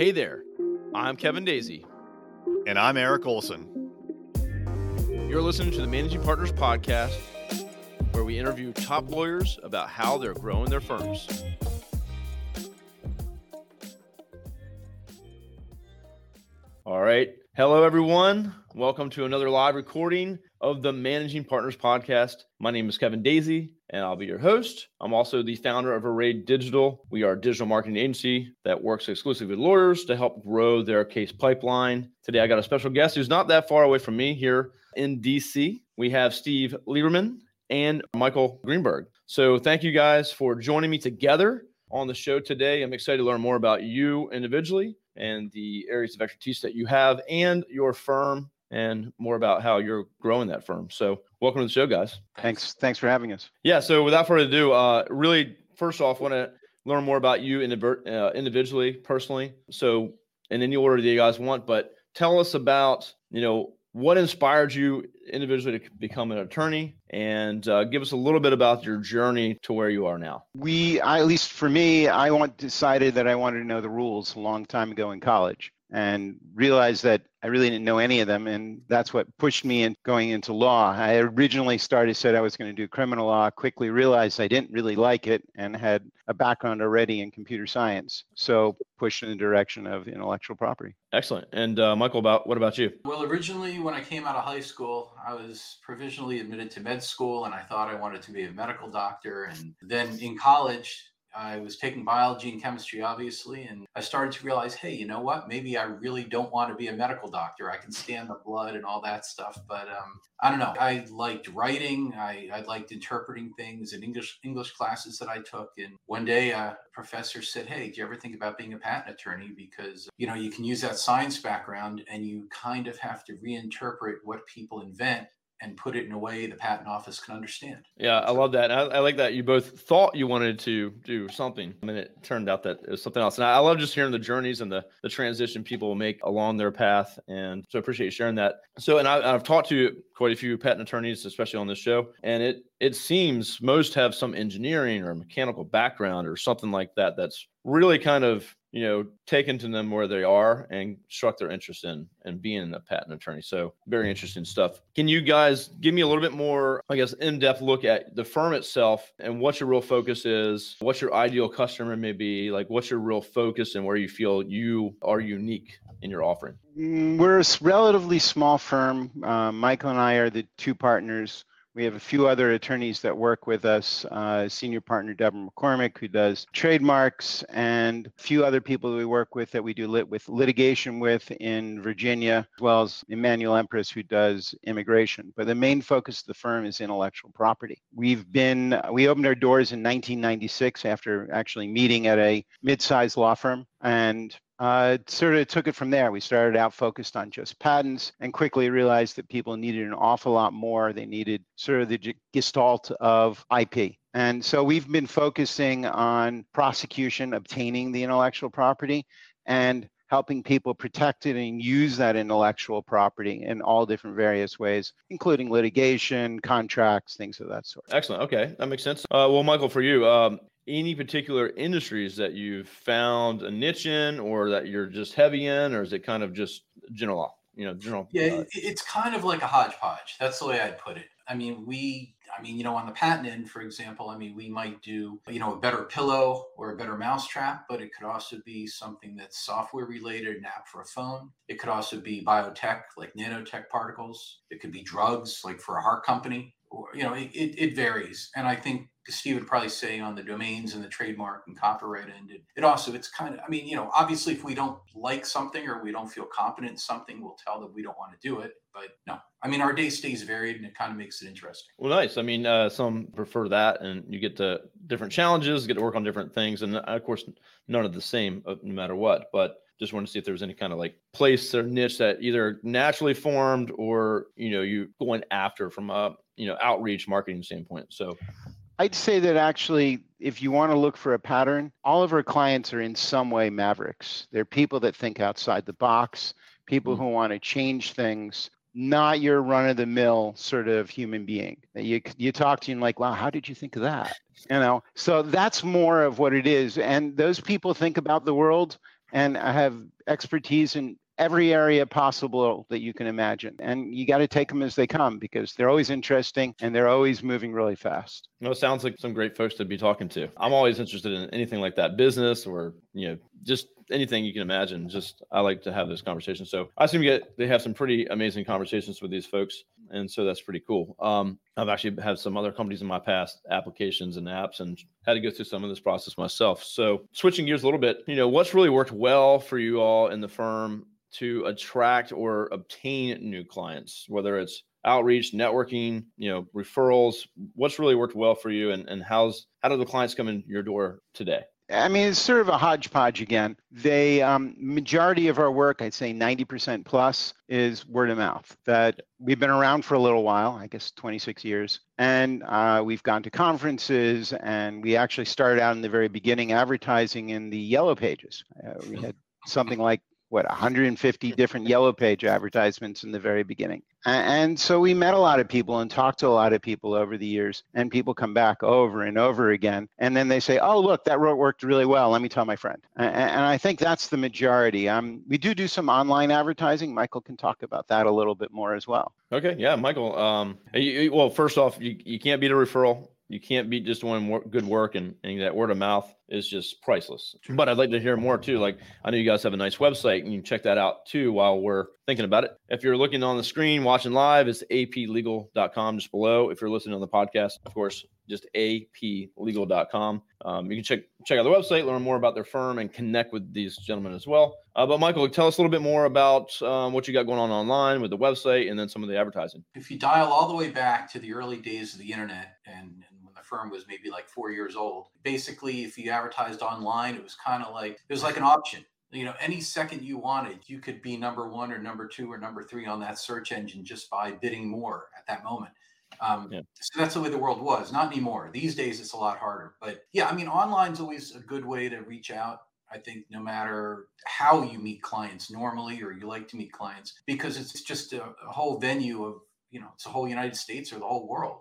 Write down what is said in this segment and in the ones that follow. Hey there, I'm Kevin Daisy. And I'm Eric Olson. You're listening to the Managing Partners Podcast, where we interview top lawyers about how they're growing their firms. All right. Hello, everyone. Welcome to another live recording of the Managing Partners Podcast. My name is Kevin Daisy, and I'll be your host. I'm also the founder of Array Digital. We are a digital marketing agency that works exclusively with lawyers to help grow their case pipeline. Today, I got a special guest who's not that far away from me here in D.C. We have Steve Lieberman and Michael Greenberg. So thank you guys for joining me together on the show today. I'm excited to learn more about you individually and the areas of expertise that you have and your firm, and more about how you're growing that firm. So welcome to the show, guys. Thanks for having us. Yeah. So without further ado, really, first off, want to learn more about you individually, personally. So in any order that you guys want, but tell us about, what inspired you individually to become an attorney, and give us a little bit about your journey to where you are now. At least for me, decided that I wanted to know the rules a long time ago in college, and realized that I really didn't know any of them. And that's what pushed me in going into law. I originally said I was going to do criminal law, quickly realized I didn't really like it and had a background already in computer science. So pushed in the direction of intellectual property. Excellent. And Michael, what about you? Well, originally when I came out of high school, I was provisionally admitted to med school, and I thought I wanted to be a medical doctor. And then in college, I was taking biology and chemistry, obviously, and I started to realize, hey, you know what? Maybe I really don't want to be a medical doctor. I can stand the blood and all that stuff, but I don't know. I liked writing. I liked interpreting things in English classes that I took. And one day a professor said, hey, do you ever think about being a patent attorney? Because, you can use that science background and you kind of have to reinterpret what people invent and put it in a way the patent office can understand. Yeah, I love that. I like that you both thought you wanted to do something, and it turned out that it was something else. And I love just hearing the journeys and the transition people make along their path. And so I appreciate you sharing that. So, and I've talked to quite a few patent attorneys, especially on this show, and it seems most have some engineering or mechanical background or something like that that's really kind of taken to them where they are and struck their interest in being a patent attorney. So very interesting stuff. Can you guys give me a little bit more, in-depth look at the firm itself and what your real focus is, what your ideal customer may be, what's your real focus and where you feel you are unique in your offering? We're a relatively small firm. Michael and I are the two partners. We have a few other attorneys that work with us, senior partner Deborah McCormick, who does trademarks, and a few other people that we work with that we do litigation with in Virginia, as well as Emmanuel Empress, who does immigration. But the main focus of the firm is intellectual property. We opened our doors in 1996 after actually meeting at a mid-sized law firm, and sort of took it from there. We started out focused on just patents and quickly realized that people needed an awful lot more. They needed sort of the gestalt of IP. And so we've been focusing on prosecution, obtaining the intellectual property, and helping people protect it and use that intellectual property in all different various ways, including litigation, contracts, things of that sort. Excellent. Okay. That makes sense. Well, Michael, for you, any particular industries that you've found a niche in, or that you're just heavy in, or is it kind of just general? Yeah, it's kind of like a hodgepodge. That's the way I'd put it. On the patent end, for example, we might do, a better pillow or a better mousetrap, but it could also be something that's software related, an app for a phone. It could also be biotech, like nanotech particles. It could be drugs, like for a heart company. It varies. And I think Steve would probably say on the domains and the trademark and copyright end, it's kind of, obviously if we don't like something or we don't feel competent in something, we'll tell them we don't want to do it. But no, our day stays varied, and it kind of makes it interesting. Well, nice. Some prefer that, and you get to different challenges, get to work on different things. And of course, none of the same, no matter what, but just wanted to see if there was any kind of place or niche that either naturally formed or, you going after from a, outreach marketing standpoint. So I'd say that actually, if you want to look for a pattern, all of our clients are in some way mavericks. They're people that think outside the box, people who want to change things, not your run-of-the-mill sort of human being that you talk to and wow, how did you think of that? So that's more of what it is. And those people think about the world and I have expertise in every area possible that you can imagine. And you got to take them as they come because they're always interesting and they're always moving really fast. No, it sounds like some great folks to be talking to. I'm always interested in anything like that, business or, just anything you can imagine. I like to have those conversations. So I assume they have some pretty amazing conversations with these folks. And so that's pretty cool. I've actually had some other companies in my past, applications and apps, and had to go through some of this process myself. So switching gears a little bit, what's really worked well for you all in the firm to attract or obtain new clients, whether it's outreach, networking, referrals? What's really worked well for you, and how do the clients come in your door today? I mean, it's sort of a hodgepodge again. They majority of our work, I'd say 90% plus, is word of mouth. That we've been around for a little while, I guess 26 years, and we've gone to conferences, and we actually started out in the very beginning advertising in the Yellow Pages. We had something like 150 different Yellow Page advertisements in the very beginning. And so we met a lot of people and talked to a lot of people over the years, and people come back over and over again. And then they say, oh, look, that worked really well. Let me tell my friend. And I think that's the majority. We do some online advertising. Michael can talk about that a little bit more as well. Okay. Yeah, Michael. Well, first off, you can't beat a referral. You can't beat just doing good work, and that word of mouth is just priceless. But I'd like to hear more too. Like, I know you guys have a nice website, and you can check that out too while we're thinking about it. If you're looking on the screen, watching live, it's aplegal.com just below. If you're listening on the podcast, of course, just aplegal.com. You can check out the website, learn more about their firm, and connect with these gentlemen as well. But Michael, tell us a little bit more about what you got going on online with the website and then some of the advertising. If you dial all the way back to the early days of the internet, and when the firm was maybe like 4 years old, basically if you advertised online, it was kind of like, it was like an option. Any second you wanted, you could be number one or number two or number three on that search engine just by bidding more at that moment. So that's the way the world was. Not anymore. These days, it's a lot harder. But yeah, I mean, online's always a good way to reach out. I think no matter how you meet clients normally, or you like to meet clients, because it's just a whole venue of, it's the whole United States or the whole world,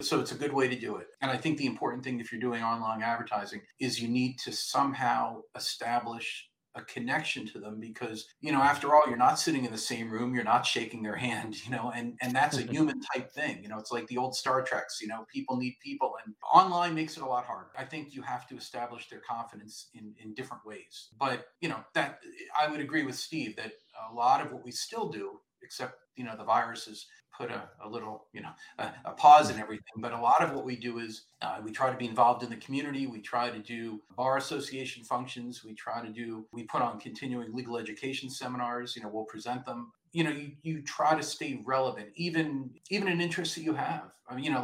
So it's a good way to do it. And I think the important thing, if you're doing online advertising, is you need to somehow establish a connection to them, because, after all, you're not sitting in the same room, you're not shaking their hand, and that's a human type thing. It's like the old Star Treks, people need people, and online makes it a lot harder. I think you have to establish their confidence in different ways. But, that I would agree with Steve that a lot of what we still do, except, the virus has put a little, a pause in everything. But a lot of what we do is we try to be involved in the community. We try to do bar association functions. We put on continuing legal education seminars. We'll present them. You try to stay relevant, even an interest that you have. I mean,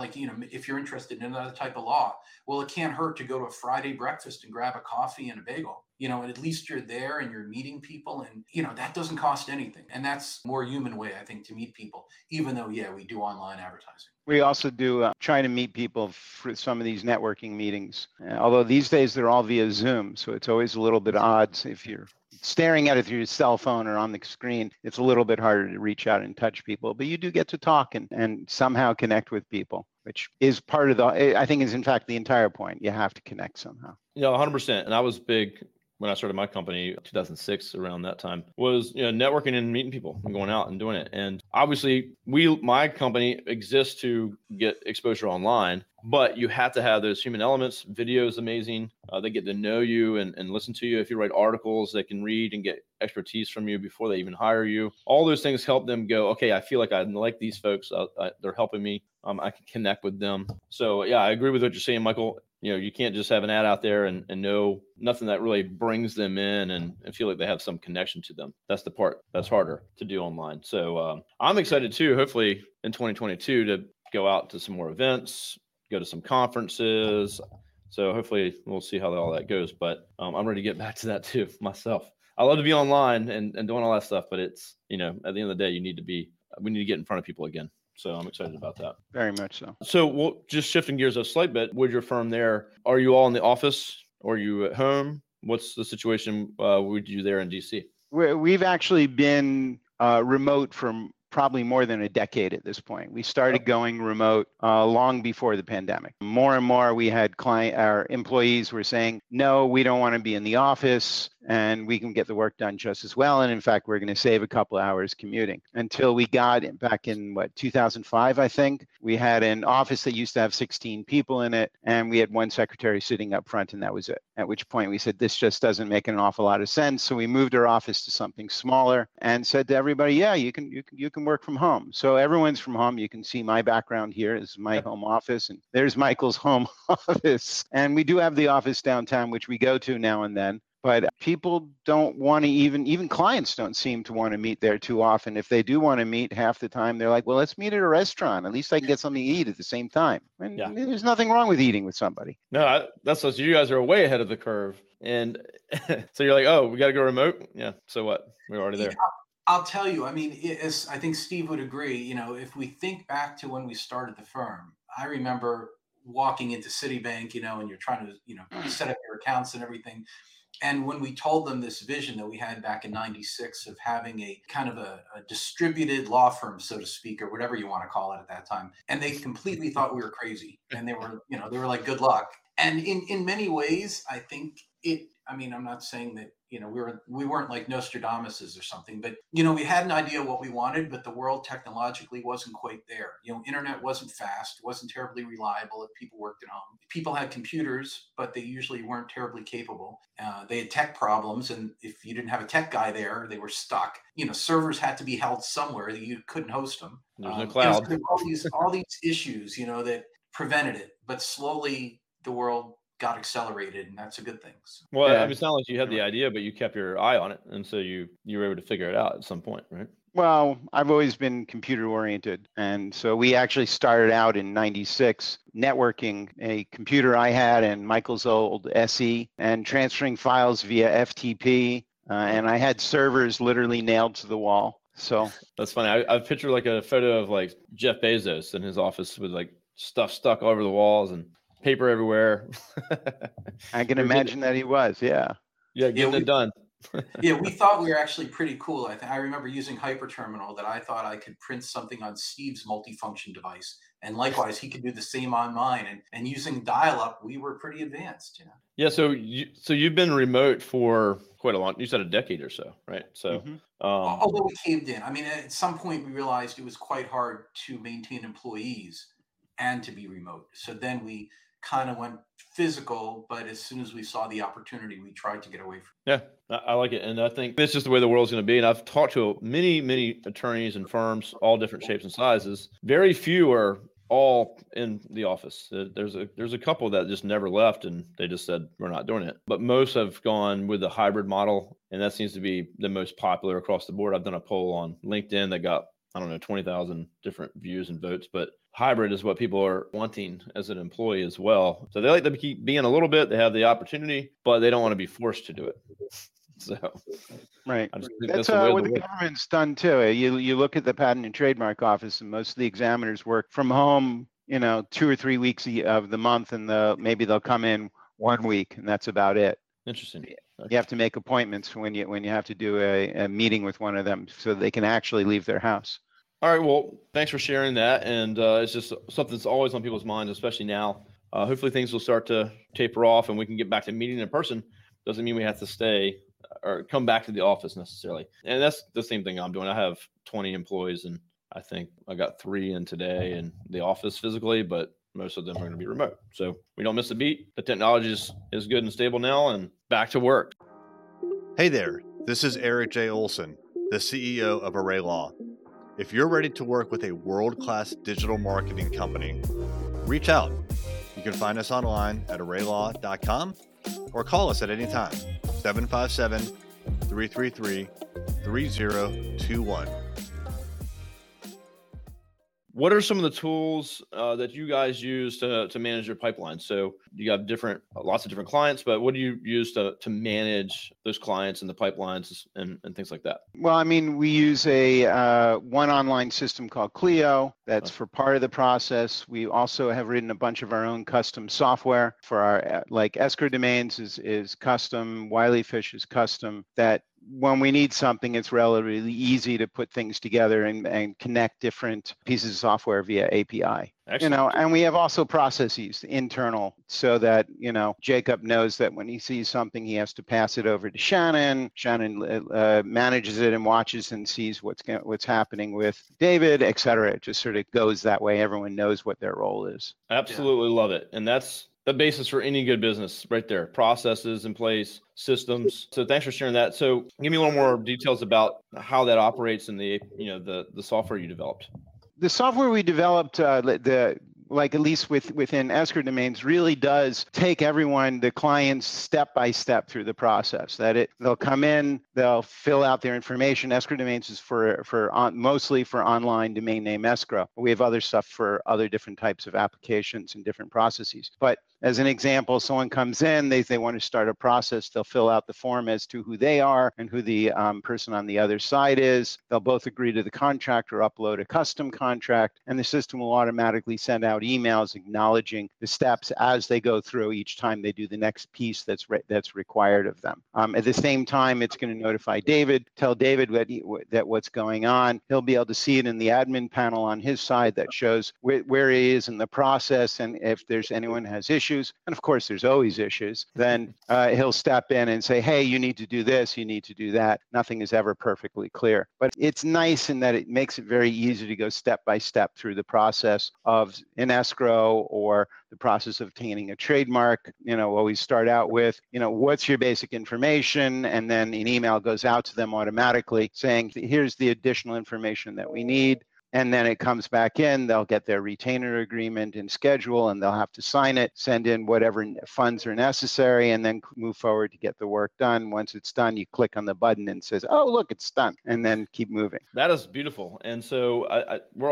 if you're interested in another type of law, well, it can't hurt to go to a Friday breakfast and grab a coffee and a bagel. And at least you're there and you're meeting people, and, that doesn't cost anything. And that's a more human way, I think, to meet people, even though, yeah, we do online advertising. We also do trying to meet people for some of these networking meetings, although these days they're all via Zoom. So it's always a little bit odd if you're staring at it through your cell phone or on the screen. It's a little bit harder to reach out and touch people, but you do get to talk and somehow connect with people, which is part of I think is in fact the entire point. You have to connect somehow. 100%. And I was big when I started my company, 2006, around that time, was networking and meeting people and going out and doing it. And obviously, my company exists to get exposure online, but you have to have those human elements. Video is amazing. They get to know you and listen to you. If you write articles, they can read and get expertise from you before they even hire you. All those things help them go, okay, I feel like I like these folks. They're helping me. I can connect with them. So yeah, I agree with what you're saying, Michael. You can't just have an ad out there and know nothing that really brings them in and feel like they have some connection to them. That's the part that's harder to do online. So I'm excited too, hopefully in 2022, to go out to some more events, go to some conferences. So hopefully we'll see how all that goes. But I'm ready to get back to that too myself. I love to be online and doing all that stuff, but it's, at the end of the day, we need to get in front of people again. So I'm excited about that. Very much so. So we'll just shifting gears a slight bit. With your firm there, are you all in the office? Or are you at home? What's the situation with you there in D.C.? We've actually been remote from probably more than a decade at this point. We started going remote long before the pandemic. More and more, we had our employees were saying, no, we don't want to be in the office. and we can get the work done just as well. And in fact, we're going to save a couple hours commuting. Until we got back in 2005, I think, we had an office that used to have 16 people in it, and we had one secretary sitting up front, and that was it. At which point we said, this just doesn't make an awful lot of sense. So we moved our office to something smaller and said to everybody, yeah, you can work from home. So everyone's from home. You can see my background here. This is my home office, and there's Michael's home office. And we do have the office downtown, which we go to now and then. But people don't want to even clients don't seem to want to meet there too often. If they do want to meet, half the time they're like, well, let's meet at a restaurant. At least I can get something to eat at the same time. And there's nothing wrong with eating with somebody. No, that's what you guys are way ahead of the curve. And so you're like, oh, we got to go remote. Yeah. So what? We're already there. I'll tell you, I mean, I think Steve would agree, if we think back to when we started the firm, I remember walking into Citibank, and you're trying to, set up your accounts and everything. And when we told them this vision that we had back in 96 of having a kind of a distributed law firm, so to speak, or whatever you want to call it at that time, and they completely thought we were crazy. And they were, they were like, good luck. And in many ways, I think I'm not saying that, we weren't like Nostradamuses or something, but, we had an idea what we wanted, but the world technologically wasn't quite there. Internet wasn't fast, wasn't terribly reliable if people worked at home. People had computers, but they usually weren't terribly capable. They had tech problems. And if you didn't have a tech guy there, they were stuck. Servers had to be held somewhere that you couldn't host them. There's no cloud. There were all these issues, that prevented it, but slowly the world got accelerated, and that's a good thing. Well, yeah. I mean, it's not like you had the idea, but you kept your eye on it, and so you were able to figure it out at some point, right? Well, I've always been computer-oriented, and so we actually started out in 96 networking a computer I had and Michael's old SE and transferring files via FTP, and I had servers literally nailed to the wall. So that's funny. I picture like a photo of like Jeff Bezos in his office with like stuff stuck all over the walls and paper everywhere. I can imagine that he was, getting it done. Yeah, we thought we were actually pretty cool. I remember using HyperTerminal that I thought I could print something on Steve's multifunction device, and likewise he could do the same on mine. And using dial-up, we were pretty advanced. Yeah. So you've been remote for quite a long. You said a decade or so, right? So although we caved in, at some point we realized it was quite hard to maintain employees and to be remote. So then we kind of went physical, but as soon as we saw the opportunity, we tried to get away from it. Yeah, I like it. And I think this is the way the world's going to be. And I've talked to many, many attorneys and firms, all different shapes and sizes. Very few are all in the office. There's a couple that just never left, and they just said, we're not doing it. But most have gone with the hybrid model, and that seems to be the most popular across the board. I've done a poll on LinkedIn that got, 20,000 different views and votes, but hybrid is what people are wanting as an employee as well. So they like to keep being a little bit, they have the opportunity, but they don't want to be forced to do it. So, right. That's what the government's done too. You look at the Patent and Trademark Office, and most of the examiners work from home, 2 or 3 weeks of the month, and maybe they'll come in 1 week, and that's about it. Interesting. You have to make appointments when you have to do a meeting with one of them so they can actually leave their house. All right. Well, thanks for sharing that. And it's just something that's always on people's minds, especially now. Hopefully things will start to taper off and we can get back to meeting in person. Doesn't mean we have to stay or come back to the office necessarily. And that's the same thing I'm doing. I have 20 employees, and I think I got 3 in today in the office physically, but most of them are going to be remote. So we don't miss a beat. The technology is good and stable now, and back to work. Hey there. This is Eric J. Olson, the CEO of Array Law. If you're ready to work with a world-class digital marketing company, reach out. You can find us online at ArrayLaw.com or call us at any time, 757-333-3021. What are some of the tools that you guys use to manage your pipeline? So you have lots of different clients, but what do you use to manage those clients and the pipelines and things like that? Well, we use a one online system called Clio. That's for part of the process. We also have written a bunch of our own custom software for our Escrow Domains is custom, Wileyfish is custom, that when we need something, it's relatively easy to put things together and connect different pieces of software via API. Excellent. You know, and we have also processes internal so that, you know, Jacob knows that when he sees something, he has to pass it over to Shannon. Shannon manages it and watches and sees what's happening with David, et cetera. It just sort of goes that way. Everyone knows what their role is. Absolutely love it. And that's the basis for any good business right there. Processes in place, systems. So thanks for sharing that. So give me one more details about how that operates in the, you know, the software you developed. The software we developed, at least within Escrow Domains, really does take everyone, the clients, step by step through the process. That they'll come in, they'll fill out their information. Escrow Domains is mostly for online domain name escrow. We have other stuff for other different types of applications and different processes. But as an example, someone comes in, they want to start a process. They'll fill out the form as to who they are and who the person on the other side is. They'll both agree to the contract or upload a custom contract, and the system will automatically send out emails acknowledging the steps as they go through each time they do the next piece that's required of them. At the same time, it's going to notify David, tell David that what's going on. He'll be able to see it in the admin panel on his side that shows where he is in the process, and if there's anyone has issues, and of course there's always issues, then he'll step in and say, hey, you need to do this, you need to do that. Nothing is ever perfectly clear. But it's nice in that it makes it very easy to go step by step through the process of an escrow or the process of obtaining a trademark. You know, always start out with, you know, what's your basic information? And then an email goes out to them automatically saying, here's the additional information that we need. And then it comes back in, they'll get their retainer agreement and schedule, and they'll have to sign it, send in whatever funds are necessary, and then move forward to get the work done. Once it's done, you click on the button and says, oh, look, it's done, and then keep moving. That is beautiful. And so I'm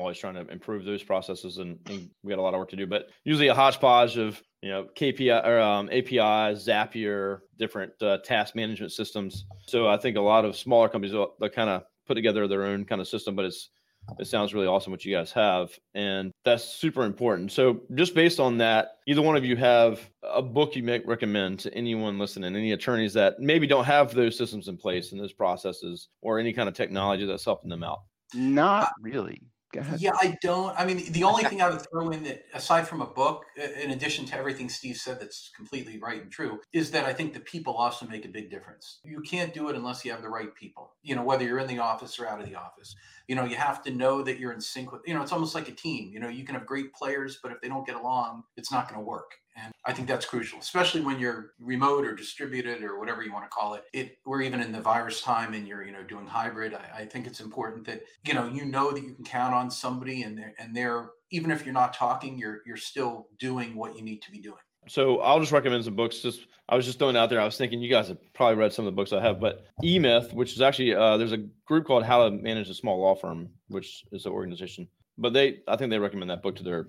always trying to improve those processes, and we got a lot of work to do, but usually a hodgepodge of, you know, KPI or API, Zapier, different task management systems. So I think a lot of smaller companies, they'll kind of put together their own kind of system, but it sounds really awesome what you guys have, and that's super important. So just based on that, either one of you have a book you may recommend to anyone listening, any attorneys that maybe don't have those systems in place and those processes or any kind of technology that's helping them out? Not really. Go ahead. Yeah, I don't. I mean, the only thing I would throw in that, aside from a book, in addition to everything Steve said that's completely right and true, is that I think the people also make a big difference. You can't do it unless you have the right people, you know, whether you're in the office or out of the office. You know, you have to know that you're in sync with, you know, it's almost like a team. You know, you can have great players, but if they don't get along, it's not going to work. And I think that's crucial, especially when you're remote or distributed or whatever you want to call it. We're even in the virus time and you're, you know, doing hybrid. I think it's important that, you know that you can count on somebody and they're even if you're not talking, you're still doing what you need to be doing. So I'll just recommend some books. I was just throwing out there. I was thinking you guys have probably read some of the books I have, but E-Myth, which is actually there's a group called How to Manage a Small Law Firm, which is an organization, but I think they recommend that book to their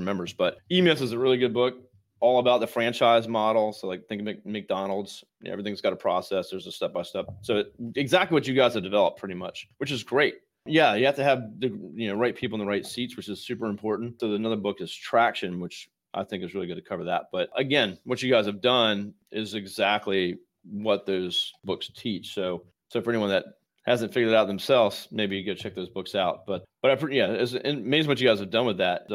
members. But E-Myth is a really good book. All about the franchise model. So like think of McDonald's, everything's got a process. There's a step-by-step. So exactly what you guys have developed pretty much, which is great. Yeah. You have to have the right people in the right seats, which is super important. So another book is Traction, which I think is really good to cover that. But again, what you guys have done is exactly what those books teach. So for anyone that hasn't figured it out themselves, maybe you go check those books out. But it's amazing what you guys have done with that.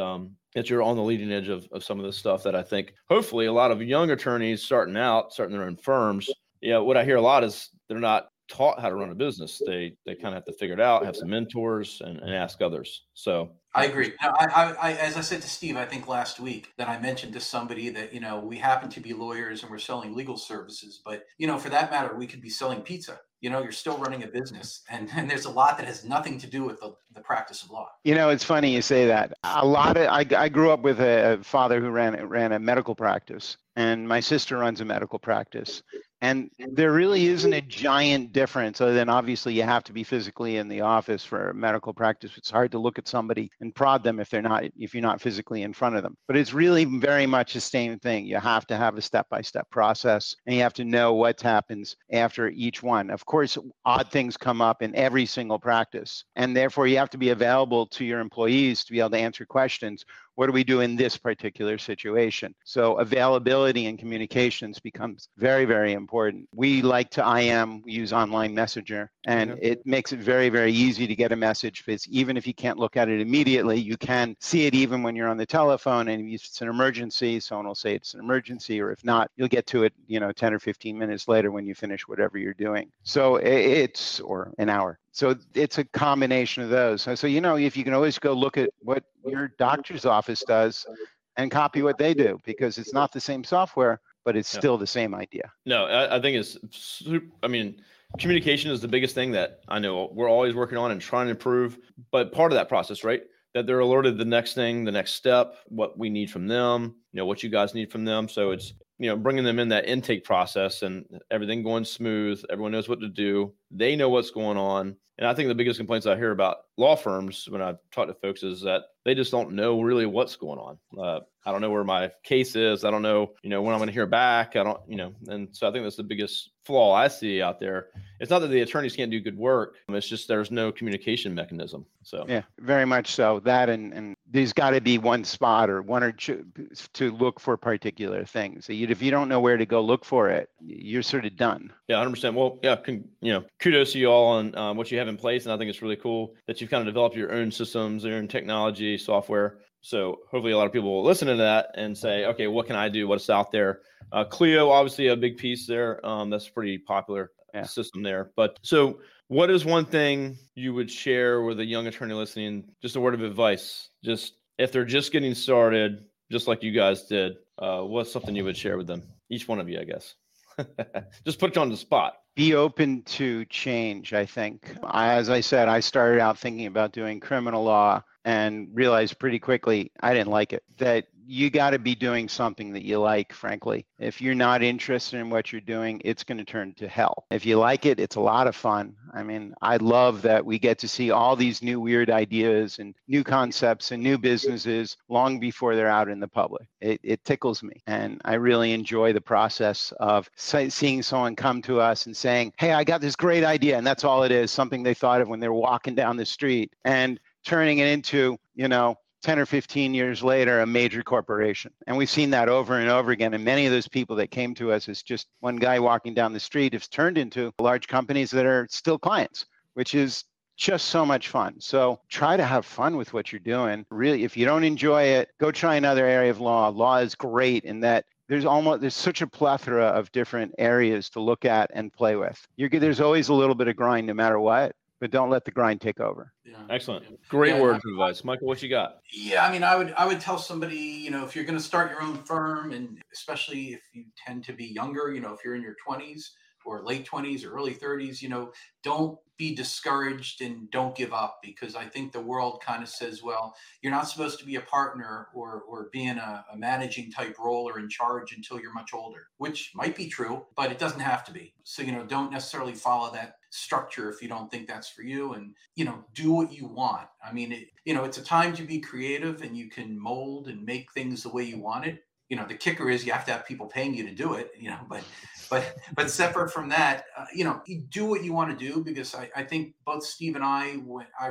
That you're on the leading edge of some of this stuff that I think hopefully a lot of young attorneys starting their own firms. Yeah. What I hear a lot is they're not taught how to run a business. They kind of have to figure it out, have some mentors and ask others. So I agree. Now, I, as I said to Steve, I think last week that I mentioned to somebody that, we happen to be lawyers and we're selling legal services, but for that matter, we could be selling pizza. You're still running a business, and there's a lot that has nothing to do with the practice of law. It's funny you say that. I grew up with a father who ran a medical practice, and my sister runs a medical practice. And there really isn't a giant difference other than obviously you have to be physically in the office for medical practice. It's hard to look at somebody and prod them if you're not physically in front of them. But it's really very much the same thing. You have to have a step-by-step process, and you have to know what happens after each one. Of course, odd things come up in every single practice, and therefore you have to be available to your employees to be able to answer questions. What do we do in this particular situation? So availability and communications becomes very, very important. We like to IM, use online messenger, and it makes it very, very easy to get a message, because even if you can't look at it immediately, you can see it even when you're on the telephone, and if it's an emergency, someone will say it's an emergency, or if not, you'll get to it, 10 or 15 minutes later when you finish whatever you're doing. So it's, or an hour. So it's a combination of those. So, if you can always go look at what your doctor's office does and copy what they do, because it's not the same software, but it's still the same idea. No, I think communication is the biggest thing that I know we're always working on and trying to improve, but part of that process, right? That they're alerted the next thing, the next step, what we need from them, what you guys need from them. So it's, bringing them in that intake process and everything going smooth. Everyone knows what to do. They know what's going on. And I think the biggest complaints I hear about law firms when I've talked to folks is that they just don't know really what's going on. I don't know where my case is. I don't know, when I'm going to hear back. I don't, and so I think that's the biggest flaw I see out there. It's not that the attorneys can't do good work. It's just there's no communication mechanism. So yeah, very much so. That and there's got to be one spot or one or two to look for particular things. So if you don't know where to go look for it, you're sort of done. Yeah, 100%. Well, yeah, kudos to you all on what you have in place. And I think it's really cool that you've kind of developed your own systems, your own technology, software. So hopefully a lot of people will listen to that and say, okay, what can I do? What's out there? Clio, obviously a big piece there. That's a pretty popular system there. But so what is one thing you would share with a young attorney listening? Just a word of advice, just if they're just getting started, just like you guys did, what's something you would share with them? Each one of you, I guess. Just put you on the spot. Be open to change, I think. As I said, I started out thinking about doing criminal law and realized pretty quickly I didn't like it. That you got to be doing something that you like, frankly. If you're not interested in what you're doing, it's going to turn to hell. If you like it, it's a lot of fun. I mean, I love that we get to see all these new weird ideas and new concepts and new businesses long before they're out in the public. It tickles me. And I really enjoy the process of seeing someone come to us and saying, hey, I got this great idea. And that's all it is, something they thought of when they were walking down the street, and turning it into, 10 or 15 years later, a major corporation. And we've seen that over and over again. And many of those people that came to us as just one guy walking down the street have turned into large companies that are still clients, which is just so much fun. So try to have fun with what you're doing. Really, if you don't enjoy it, go try another area of law. Law is great in that there's such a plethora of different areas to look at and play with. There's always a little bit of grind no matter what. But don't let the grind take over. Yeah. Excellent. Great words of advice. Michael, what you got? Yeah, I would tell somebody, if you're going to start your own firm, and especially if you tend to be younger, if you're in your 20s or late 20s or early 30s, don't be discouraged and don't give up, because I think the world kind of says, well, you're not supposed to be a partner or be in a managing type role or in charge until you're much older, which might be true, but it doesn't have to be. So, don't necessarily follow that structure if you don't think that's for you, and do what you want. It's a time to be creative, and you can mold and make things the way you want it. The kicker is you have to have people paying you to do it, but separate from that, you do what you want to do, because I think both Steve and I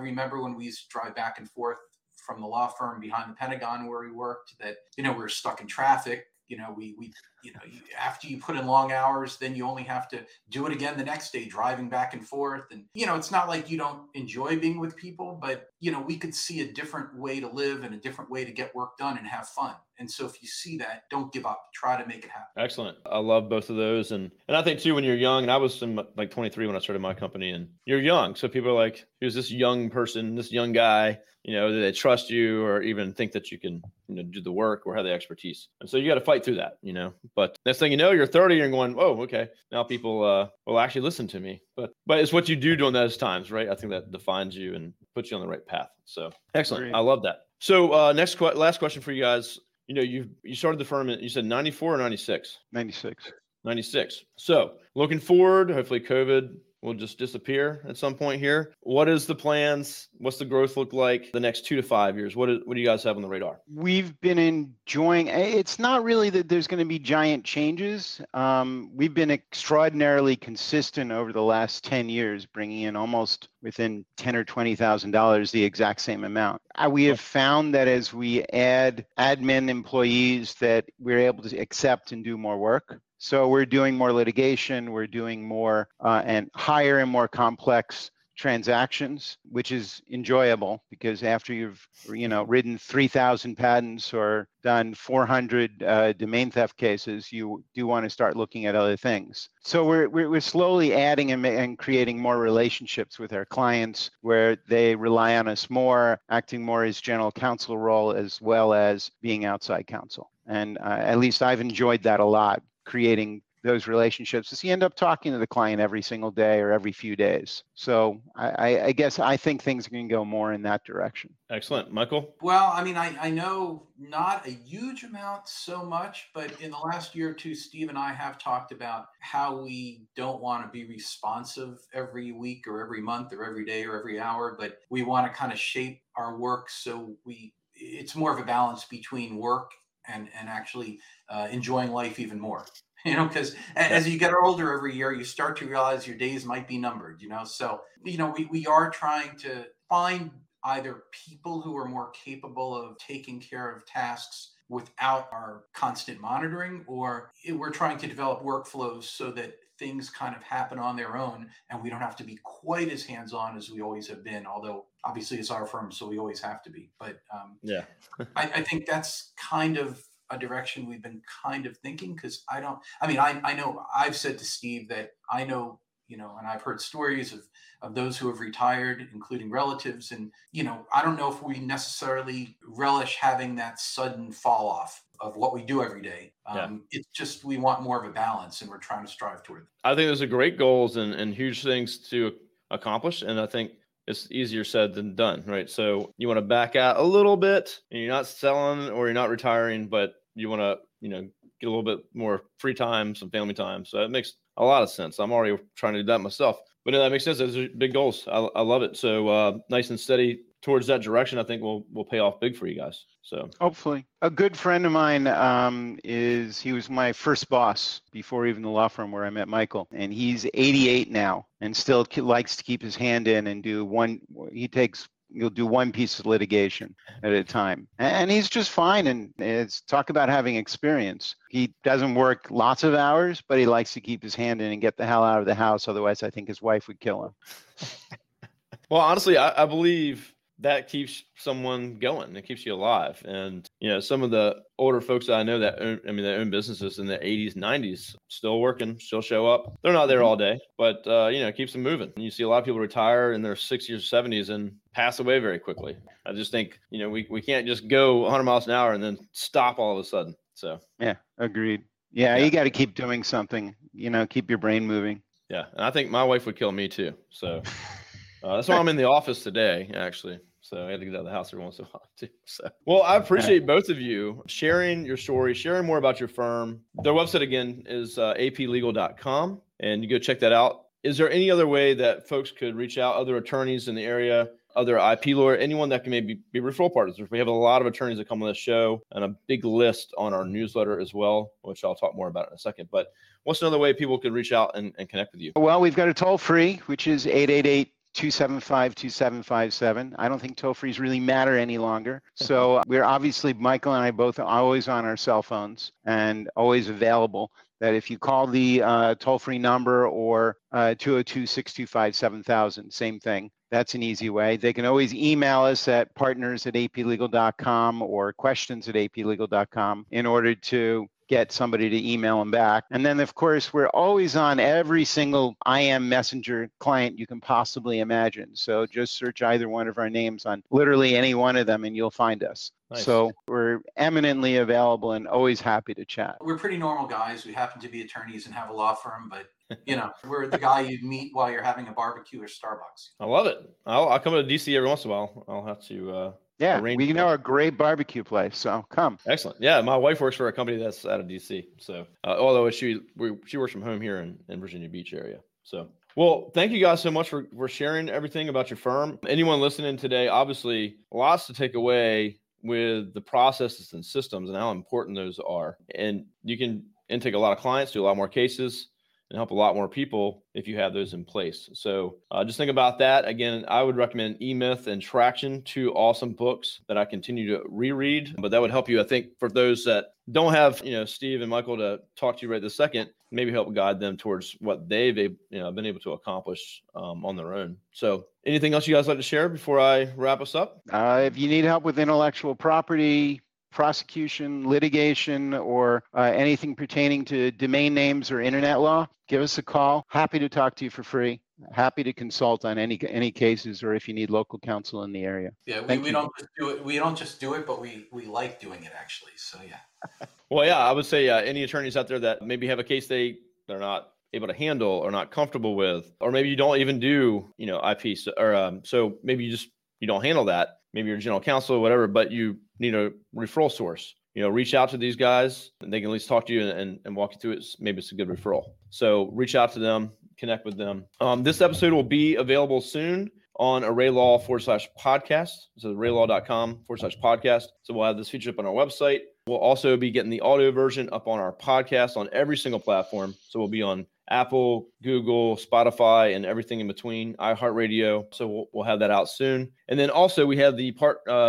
remember when we used to drive back and forth from the law firm behind the Pentagon where we worked, that we were stuck in traffic. After you put in long hours, then you only have to do it again the next day, driving back and forth. And, it's not like you don't enjoy being with people, but, we could see a different way to live and a different way to get work done and have fun. And so if you see that, don't give up, try to make it happen. Excellent. I love both of those. And I think too, when you're young, and I was like 23 when I started my company, and you're young. So people are like, here's this young person, this young guy, do they trust you or even think that you can, do the work or have the expertise? And so you got to fight through that, but next thing you know, you're 30 and going, oh, okay. Now people will actually listen to me, but it's what you do during those times, right? I think that defines you and puts you on the right path. So excellent. Great. I love that. So last question for you guys. You started the firm, you said 94 or 96? 96. So looking forward, hopefully COVID will just disappear at some point here. What is the plans? What's the growth look like the next 2 to 5 years? What do you guys have on the radar? We've been enjoying, it's not really that there's going to be giant changes. We've been extraordinarily consistent over the last 10 years, bringing in almost within $10,000 or $20,000, the exact same amount. We have found that as we add admin employees that we're able to accept and do more work. So we're doing more litigation, we're doing more and higher and more complex transactions, which is enjoyable because after you've written 3,000 patents or done 400 domain theft cases, you do want to start looking at other things. So we're slowly adding and creating more relationships with our clients where they rely on us more, acting more as general counsel role as well as being outside counsel. And at least I've enjoyed that a lot. Creating those relationships is you end up talking to the client every single day or every few days. So I guess I think things are going to go more in that direction. Excellent. Michael? Well, I mean, I know not a huge amount so much, but in the last year or two, Steve and I have talked about how we don't want to be responsive every week or every month or every day or every hour, but we want to kind of shape our work so it's more of a balance between work and actually enjoying life even more, because as you get older every year, you start to realize your days might be numbered, So, we are trying to find either people who are more capable of taking care of tasks without our constant monitoring, or we're trying to develop workflows so that things kind of happen on their own and we don't have to be quite as hands-on as we always have been, although obviously it's our firm, so we always have to be. But I think that's kind of a direction we've been kind of thinking, because I know I've said to Steve that I know, and I've heard stories of those who have retired, including relatives. And, I don't know if we necessarily relish having that sudden fall off of what we do every day. It's just we want more of a balance and we're trying to strive toward it. I think those are great goals and huge things to accomplish. And I think it's easier said than done, right? So you want to back out a little bit and you're not selling or you're not retiring, but you want to, get a little bit more free time, some family time. So it makes a lot of sense. I'm already trying to do that myself. But no, that makes sense. Those are big goals. I love it. So nice and steady towards that direction, I think will pay off big for you guys. So hopefully. A good friend of mine he was my first boss before even the law firm where I met Michael, and he's 88 now and still likes to keep his hand in and he'll do one piece of litigation at a time. And he's just fine. And it's talk about having experience. He doesn't work lots of hours, but he likes to keep his hand in and get the hell out of the house. Otherwise, I think his wife would kill him. Well, honestly, I believe that keeps someone going. It keeps you alive. And, some of the older folks that I know that own businesses in the 80s, 90s, still working, still show up. They're not there all day, but, it keeps them moving. And you see a lot of people retire in their 60s or 70s and pass away very quickly. I just think, we can't just go 100 miles an hour and then stop all of a sudden. So, yeah, agreed. Yeah. You got to keep doing something, keep your brain moving. Yeah. And I think my wife would kill me too. So that's why I'm in the office today, actually. So I had to get out of the house every once in a while too. So, well, I appreciate both of you sharing your story, sharing more about your firm. Their website again is aplegal.com, and you go check that out. Is there any other way that folks could reach out, other attorneys in the area, other IP lawyer, anyone that can maybe be referral partners? We have a lot of attorneys that come on this show and a big list on our newsletter as well, which I'll talk more about in a second. But what's another way people could reach out and connect with you? Well, we've got a toll free, which is 888-275-2757. I don't think toll frees really matter any longer. So we're obviously, Michael and I both, are always on our cell phones and always available. That if you call the toll-free number or 202-625-7000, same thing. That's an easy way. They can always email us at partners@aplegal.com or questions@aplegal.com in order to get somebody to email them back. And then, of course, we're always on every single IM messenger client you can possibly imagine. So just search either one of our names on literally any one of them and you'll find us. Nice. So we're eminently available and always happy to chat. We're pretty normal guys. We happen to be attorneys and have a law firm, but we're the guy you'd meet while you're having a barbecue or Starbucks. I love it. I'll come to DC every once in a while. I'll have to we know a great barbecue place, so come. Excellent. Yeah, my wife works for a company that's out of D.C., so although she works from home here in Virginia Beach area. So, Well, thank you guys so much for sharing everything about your firm. Anyone listening today, obviously lots to take away with the processes and systems and how important those are. And you can intake a lot of clients, do a lot more cases, and help a lot more people if you have those in place. So just think about that. Again, I would recommend E-Myth and Traction, two awesome books that I continue to reread, but that would help you, I think, for those that don't have, Steve and Michael to talk to you right this second, maybe help guide them towards what they've been able to accomplish on their own. So anything else you guys like to share before I wrap us up? If you need help with intellectual property, prosecution, litigation, or anything pertaining to domain names or internet law, give us a call. Happy to talk to you for free. Happy to consult on any cases, or if you need local counsel in the area. Yeah, we don't just do it. We don't just do it, but we like doing it, actually. So yeah. Well, yeah, I would say any attorneys out there that maybe have a case they're not able to handle or not comfortable with, or maybe you don't even do IP, or so maybe you don't handle that. Maybe you're general counsel or whatever, but you need a referral source. Reach out to these guys and they can at least talk to you and walk you through it. Maybe it's a good referral. So reach out to them, connect with them. This episode will be available soon on ArrayLaw /podcast. So ArrayLaw.com /podcast. So we'll have this feature up on our website. We'll also be getting the audio version up on our podcast on every single platform. So we'll be on Apple, Google, Spotify, and everything in between, iHeartRadio. So we'll have that out soon. And then also we have the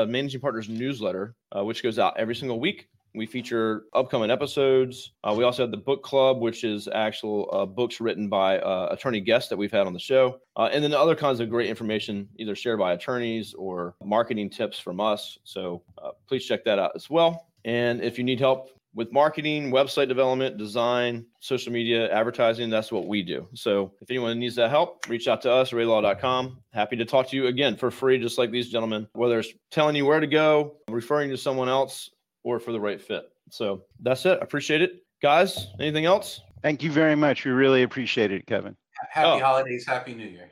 Managing Partners newsletter, which goes out every single week. We feature upcoming episodes. We also have the book club, which is actual books written by attorney guests that we've had on the show. And then other kinds of great information, either shared by attorneys or marketing tips from us. So please check that out as well. And if you need help with marketing, website development, design, social media, advertising, that's what we do. So if anyone needs that help, reach out to us, ArrayLaw.com. Happy to talk to you again for free, just like these gentlemen, whether it's telling you where to go, referring to someone else, or for the right fit. So that's it. I appreciate it. Guys, anything else? Thank you very much. We really appreciate it, Kevin. Happy holidays. Happy New Year.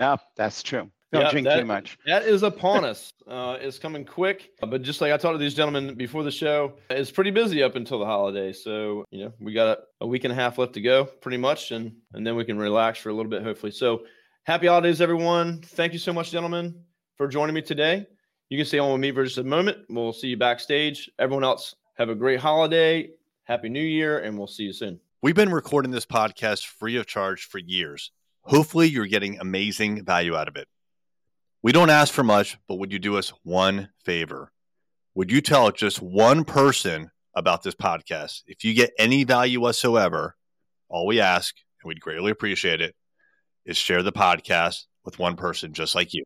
Yeah, that's true. Don't drink too much. That is upon us. It's coming quick. But just like I talked to these gentlemen before the show, it's pretty busy up until the holidays. So, we got a week and a half left to go pretty much. And then we can relax for a little bit, hopefully. So happy holidays, everyone. Thank you so much, gentlemen, for joining me today. You can stay on with me for just a moment. We'll see you backstage. Everyone else, have a great holiday. Happy New Year. And we'll see you soon. We've been recording this podcast free of charge for years. Hopefully you're getting amazing value out of it. We don't ask for much, but would you do us one favor? Would you tell just one person about this podcast? If you get any value whatsoever, all we ask, and we'd greatly appreciate it, is share the podcast with one person just like you.